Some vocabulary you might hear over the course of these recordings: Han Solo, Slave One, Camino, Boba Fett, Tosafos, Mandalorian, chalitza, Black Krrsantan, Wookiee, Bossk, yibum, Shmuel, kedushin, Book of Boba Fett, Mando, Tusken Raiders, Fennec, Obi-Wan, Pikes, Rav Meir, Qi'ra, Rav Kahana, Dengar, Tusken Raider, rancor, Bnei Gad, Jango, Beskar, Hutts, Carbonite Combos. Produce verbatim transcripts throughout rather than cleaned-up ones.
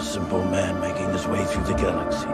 a simple man making his way through the galaxy.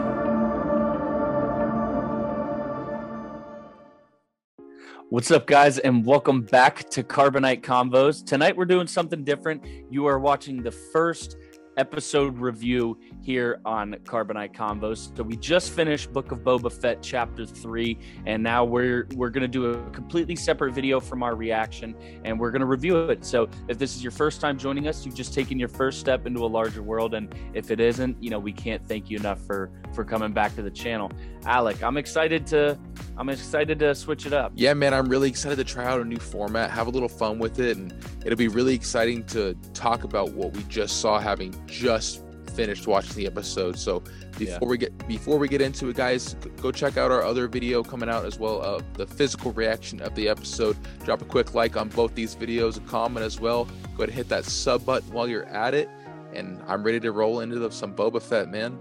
What's up, guys, and welcome back to Carbonite Combos. Tonight we're doing something different. You are watching the first episode review here on Carbonite Combos. So we just finished Book of Boba Fett Chapter three, and now we're we're going to do a completely separate video from our reaction, and we're going to review it. So if this is your first time joining us, you've just taken your first step into a larger world, and if it isn't, you know, we can't thank you enough for for coming back to the channel. Alec, I'm excited to I'm excited to switch it up. Yeah, man, I'm really excited to try out a new format, have a little fun with it, and it'll be really exciting to talk about what we just saw, having just finished watching the episode. So before yeah. we get before we get into it, guys, go check out our other video coming out as well, of the physical reaction of the episode. Drop a quick like on both these videos, a comment as well. Go ahead and hit that sub button while you're at it, and I'm ready to roll into the, some Boba Fett, man.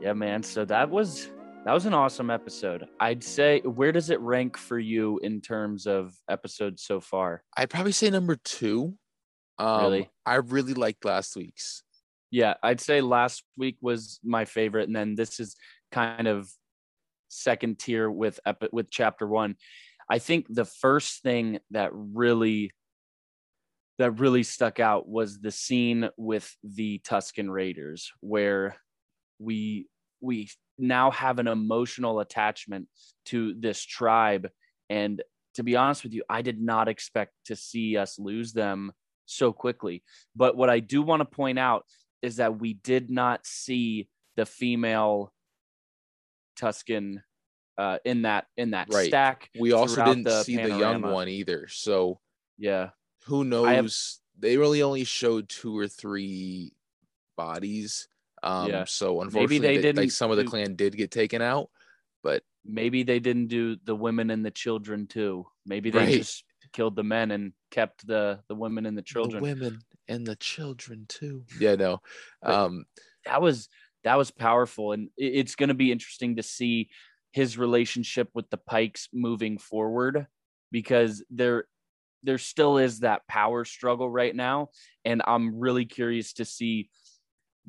Yeah, man. So that was that was an awesome episode. I'd say, where does it rank for you in terms of episodes so far? I'd probably say number two. Um, really? I really liked last week's. Yeah, I'd say last week was my favorite, and then this is kind of second tier with epi- with chapter one. I think the first thing that really that really stuck out was the scene with the Tusken Raiders, where we we now have an emotional attachment to this tribe. And to be honest with you, I did not expect to see us lose them so quickly. But what I do want to point out is that we did not see the female Tusken uh, in that in that right. stack. We also didn't the see panorama. The young one either. So yeah, who knows? Have, they really only showed two or three bodies. Um, yeah. So unfortunately, maybe they didn't like some of the do, clan did get taken out, but maybe they didn't do the women and the children too. Maybe they right. just killed the men and kept the the women and the children. The women and the children too. Yeah, no. Um, that was that was powerful, and it's going to be interesting to see his relationship with the Pikes moving forward, because there there still is that power struggle right now, and I'm really curious to see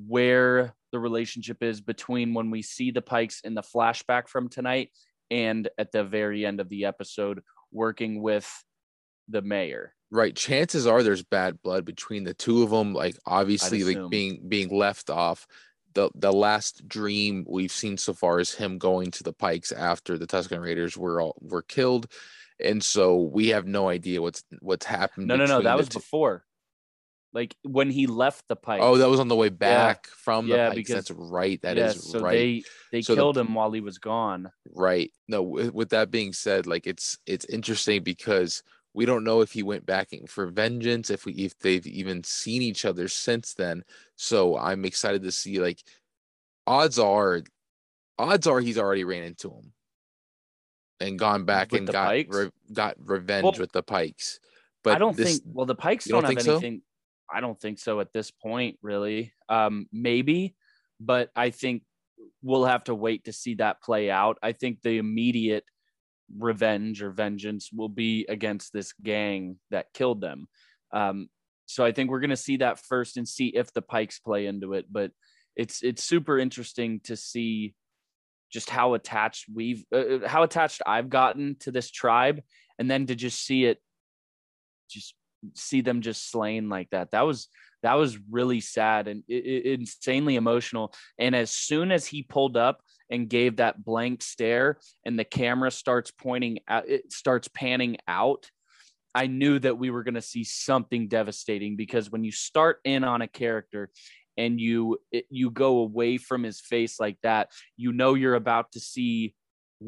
where the relationship is between when we see the Pikes in the flashback from tonight and at the very end of the episode working with the mayor. Right. Chances are there's bad blood between the two of them. Like, obviously, like being being left off. The the last dream we've seen so far is him going to the Pikes after the Tusken Raiders were all were killed. And so we have no idea what's what's happened. No, no, no. That was two. before. Like, when he left the Pikes. Oh, that was on the way back yeah. from the yeah, Pikes. Because, that's right. That yeah, is so right. They, they so killed the, him while he was gone. Right. No, with, with that being said, like, it's it's interesting because we don't know if he went back for vengeance, if we if they've even seen each other since then. So I'm excited to see, like, odds are, odds are he's already ran into him and gone back with and got re, got revenge well, with the Pikes. But I don't this, think. Well, the Pikes don't, don't have anything. So? I don't think so at this point, really. Um, maybe, but I think we'll have to wait to see that play out. I think the immediate revenge or vengeance will be against this gang that killed them. Um, so I think we're going to see that first and see if the Pikes play into it. But it's it's super interesting to see just how attached we've uh, how attached I've gotten to this tribe, and then to just see it just. see them just slain like that. That was, that was really sad and it, it, insanely emotional. And as soon as he pulled up and gave that blank stare and the camera starts pointing out, it starts panning out, I knew that we were going to see something devastating, because when you start in on a character and you, it, you go away from his face like that, you know, you're about to see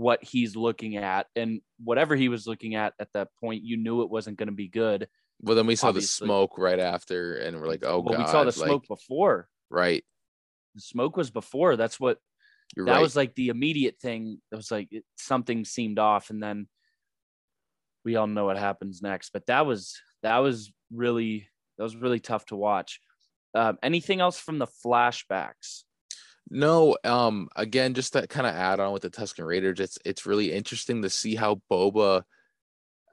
what he's looking at, and whatever he was looking at at that point, you knew it wasn't going to be good. Well, then we saw Obviously. the smoke right after, and we're like, oh, well, God. We saw the smoke like, before. Right. The smoke was before. That's what You're that right. was like the immediate thing. It was like it, something seemed off, and then we all know what happens next. But that was that was really that was really tough to watch. Um, anything else from the flashbacks? No. Um, again, just that kind of add on with the Tusken Raiders. It's it's really interesting to see how Boba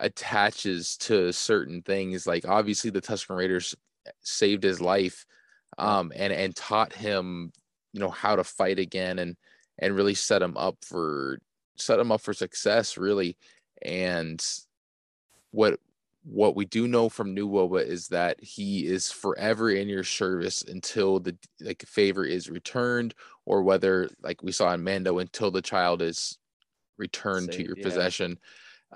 attaches to certain things. Like, obviously the Tusken Raiders saved his life, um, and and taught him, you know, how to fight again, and and really set him up for set him up for success, really. And what what we do know from New Boba is that he is forever in your service until the like favor is returned, or whether, like we saw in Mando, until the child is returned Save, to your yeah. possession.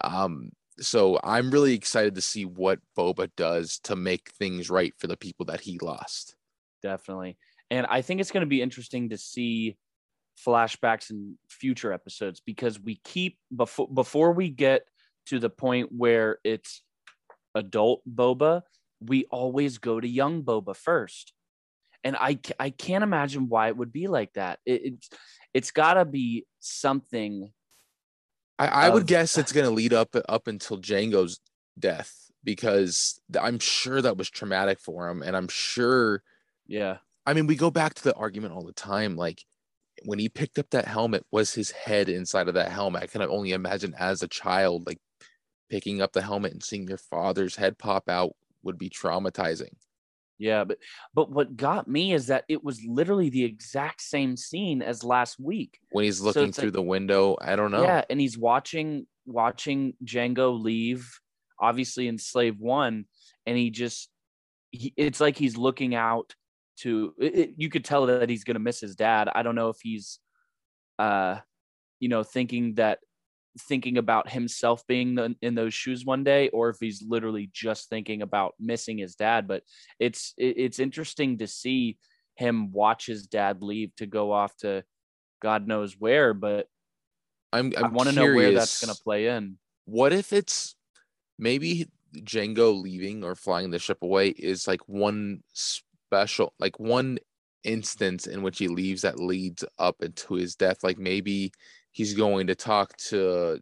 Um, so I'm really excited to see what Boba does to make things right for the people that he lost. Definitely. And I think it's going to be interesting to see flashbacks in future episodes, because we keep before, before we get to the point where it's adult Boba, we always go to young Boba first. And I, I can't imagine why it would be like that. It, it's, it's gotta be something. I, I of... would guess it's going to lead up, up until Jango's death, because I'm sure that was traumatic for him. And I'm sure. Yeah. I mean, we go back to the argument all the time. Like, when he picked up that helmet, was his head inside of that helmet? I can only imagine as a child, like picking up the helmet and seeing your father's head pop out would be traumatizing. Yeah, but but what got me is that it was literally the exact same scene as last week. When he's looking so through like, the window, I don't know. Yeah, and he's watching watching Jango leave, obviously in Slave One, and he just he, it's like he's looking out to it, you could tell that he's going to miss his dad. I don't know if he's, uh, you know, thinking that thinking about himself being the, in those shoes one day, or if he's literally just thinking about missing his dad. But it's, it, it's interesting to see him watch his dad leave to go off to God knows where, but I'm, I'm I want to know where that's going to play in. What if it's maybe Jango leaving or flying the ship away is like one sp- special like one instance in which he leaves that leads up into his death? Like maybe he's going to talk to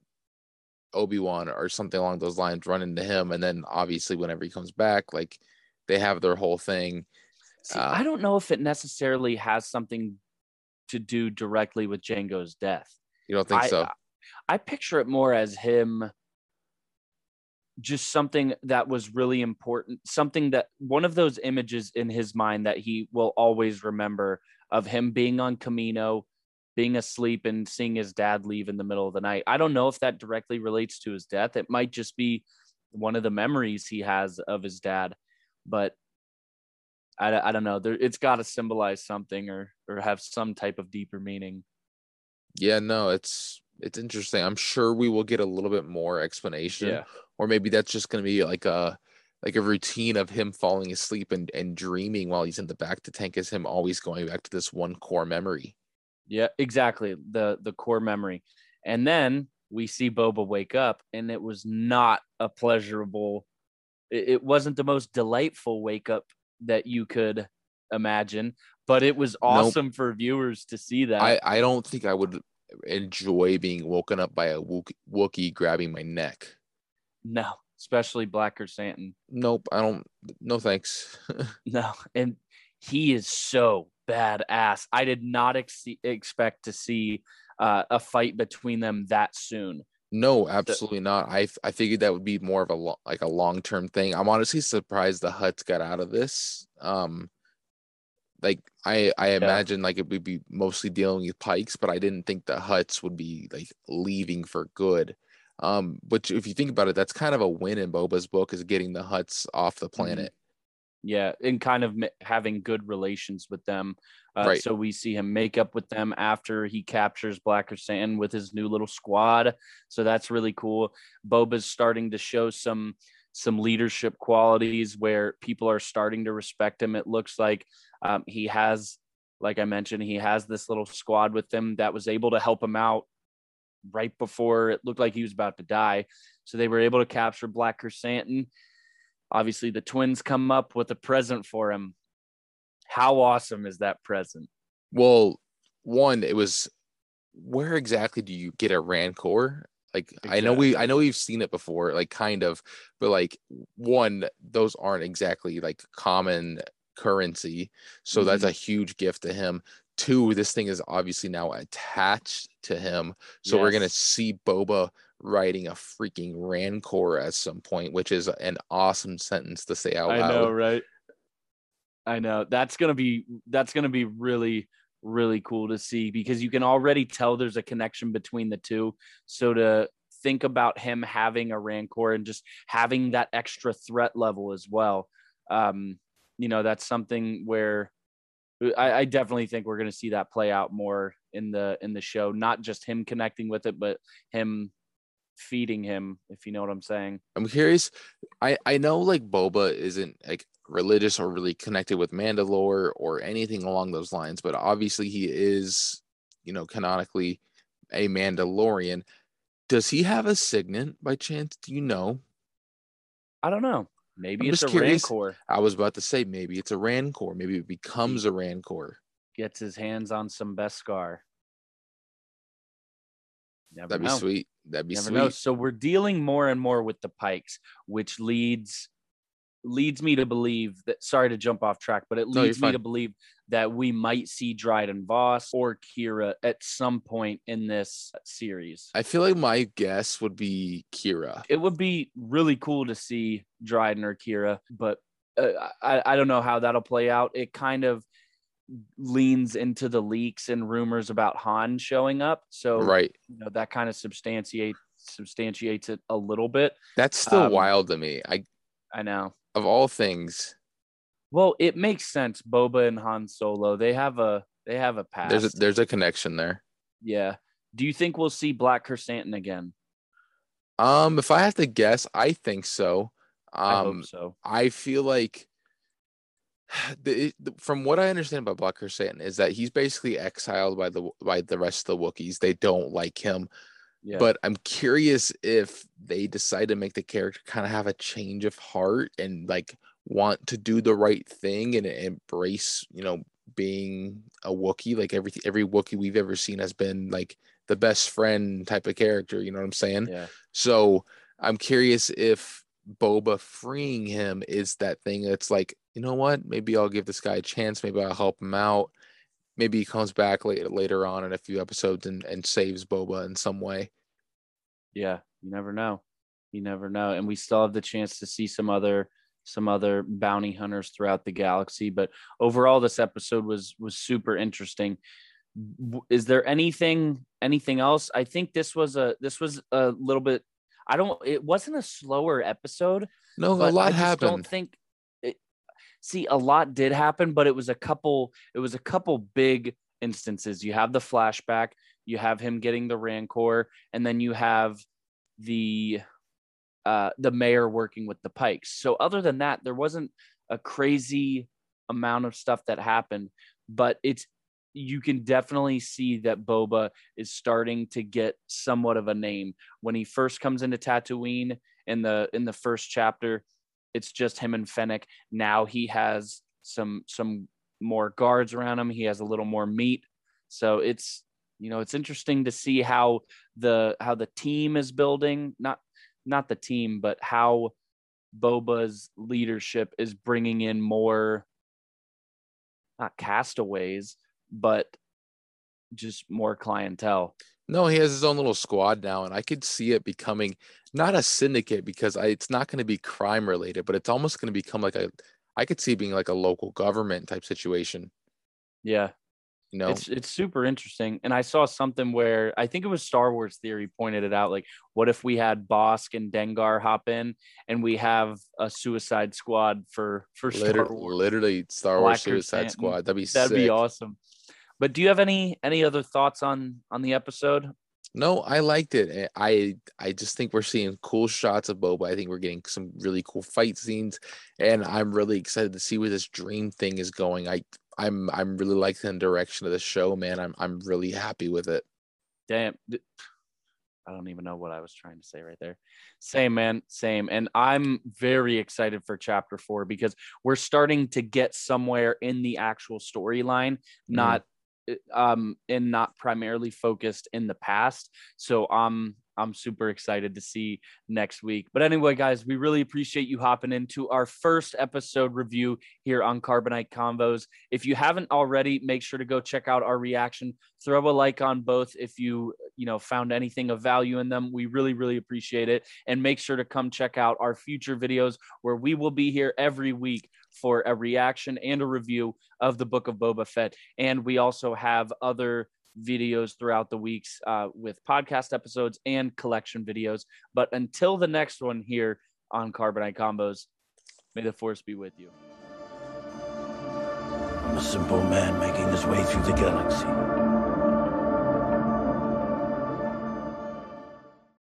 Obi-Wan or something along those lines, run into him, and then obviously whenever he comes back, like they have their whole thing. See, uh, I don't know if it necessarily has something to do directly with Jango's death. You don't think I, so? I, I picture it more as him just something that was really important, something that one of those images in his mind that he will always remember of him being on Camino, being asleep and seeing his dad leave in the middle of the night. I don't know if that directly relates to his death. It might just be one of the memories he has of his dad, but I, I don't know. There, it's got to symbolize something or, or have some type of deeper meaning. Yeah, no, it's, it's interesting. I'm sure we will get a little bit more explanation. Yeah. Or maybe that's just going to be like a like a routine of him falling asleep and, and dreaming while he's in the back to tank, is him always going back to this one core memory. Yeah, exactly. The the core memory. And then we see Boba wake up, and it was not a pleasurable. It, it wasn't the most delightful wake up that you could imagine, but it was awesome nope. for viewers to see that. I, I don't think I would enjoy being woken up by a Wook- Wookiee grabbing my neck. No, especially Black Krrsantan. Nope, I don't. No, thanks. No, and he is so badass. I did not ex- expect to see uh, a fight between them that soon. No, absolutely so, not. I I figured that would be more of a lo- like a long term thing. I'm honestly surprised the Hutts got out of this. Um, like I I imagine yeah. like it would be mostly dealing with Pikes, but I didn't think the Hutts would be like leaving for good. Um, but if you think about it, that's kind of a win in Boba's book, is getting the Hutts off the planet. Yeah, and kind of having good relations with them. Uh, right. So we see him make up with them after he captures Black Krrsantan with his new little squad. So that's really cool. Boba's starting to show some some leadership qualities where people are starting to respect him. It looks like um, he has, like I mentioned, he has this little squad with him that was able to help him out right before it looked like he was about to die. So they were able to capture Black Krrsantan. Obviously the twins come up with a present for him. How awesome is that present? Well, one, it was, where exactly do you get a rancor? Like, exactly. I know we, I know we've seen it before, like kind of, but like one, those aren't exactly like common currency. So mm-hmm. that's a huge gift to him. Two, this thing is obviously now attached to him. So yes. we're going to see Boba riding a freaking rancor at some point, which is an awesome sentence to say out I loud. I know, right? I know that's going to be, that's going to be really, really cool to see, because you can already tell there's a connection between the two. So to think about him having a rancor and just having that extra threat level as well. Um, you know, that's something where I, I definitely think we're going to see that play out more in the, in the show, not just him connecting with it, but him feeding him, if you know what I'm saying. I'm curious. I, I know like Boba isn't like religious or really connected with Mandalore or anything along those lines, but obviously he is, you know, canonically a Mandalorian. Does he have a signet by chance? Do you know? I don't know. Maybe I'm it's a curious. Rancor. I was about to say maybe it's a rancor. Maybe it becomes a rancor. Gets his hands on some Beskar. Never That'd know. be sweet. That'd be Never sweet. Know. So we're dealing more and more with the Pikes, which leads leads me to believe that. Sorry to jump off track, but it leads no, me fine. to believe that we might see Dryden Voss or Qi'ra at some point in this series. I feel like my guess would be Qi'ra. It would be really cool to see Dryden or Qi'ra, but uh, I I don't know how that'll play out. It kind of leans into the leaks and rumors about Han showing up, so right, you know, that kind of substantiates substantiates it a little bit. That's still um, wild to me. I I know, of all things. Well, it makes sense. Boba and Han Solo, they have a they have a past. There's a, there's a connection there. Yeah. Do you think we'll see Black Krrsantan again? Um, if I have to guess, I think so. Um, I hope so. I feel like. The, from what I understand about Black Krrsantan is that he's basically exiled by the by the rest of the Wookiees. They don't like him, yeah. But I'm curious if they decide to make the character kind of have a change of heart and like want to do the right thing and embrace, you know, being a Wookiee. Like every every Wookiee we've ever seen has been like the best friend type of character. You know what I'm saying? Yeah. So I'm curious if Boba freeing him is that thing that's like, you know what, maybe I'll give this guy a chance. Maybe I'll help him out. Maybe he comes back later, later on in a few episodes and, and saves Boba in some way. Yeah, you never know. You never know. And we still have the chance to see some other some other bounty hunters throughout the galaxy. But overall, this episode was was super interesting. Is there anything anything else? I think this was a this was a little bit. I don't. It wasn't a slower episode. No, a lot I just happened. Don't think. See, a lot did happen, but it was a couple, it was a couple big instances. You have the flashback, you have him getting the rancor, and then you have the uh, the mayor working with the Pikes. So other than that, there wasn't a crazy amount of stuff that happened, but it's, you can definitely see that Boba is starting to get somewhat of a name. When he first comes into Tatooine in the in the first chapter, it's just him and Fennec. Now he has some some more guards around him. He has a little more meat. So it's, you know, it's interesting to see how the how the team is building. Not not the team, but how Boba's leadership is bringing in more, not castaways, but just more clientele. No, he has his own little squad now, and I could see it becoming not a syndicate, because I, it's not going to be crime related, but it's almost going to become like a, I could see it being like a local government type situation. Yeah. You know, it's, it's super interesting. And I saw something where I think it was Star Wars Theory pointed it out. Like, what if we had Bossk and Dengar hop in and we have a Suicide Squad for, for Star Wars? Literally Star Wars Suicide Squad. That'd be sick. That'd be awesome. But do you have any any other thoughts on on the episode? No, I liked it. I I just think we're seeing cool shots of Boba. I think we're getting some really cool fight scenes, and I'm really excited to see where this dream thing is going. I I'm I'm really liking the direction of the show, man. I'm I'm really happy with it. Damn, I don't even know what I was trying to say right there. Same, man, same. And I'm very excited for chapter four, because we're starting to get somewhere in the actual storyline, not. Mm. Um, and not primarily focused in the past. So I'm um, I'm super excited to see next week. But anyway, guys, we really appreciate you hopping into our first episode review here on Carbonite Combos. If you haven't already, make sure to go check out our reaction. Throw a like on both if you you know, found anything of value in them, we really, really appreciate it. And make sure to come check out our future videos where we will be here every week for a reaction and a review of the Book of Boba Fett. And we also have other videos throughout the weeks uh, with podcast episodes and collection videos. But until the next one here on Carbonite Combos, may the force be with you. I'm a simple man making his way through the galaxy.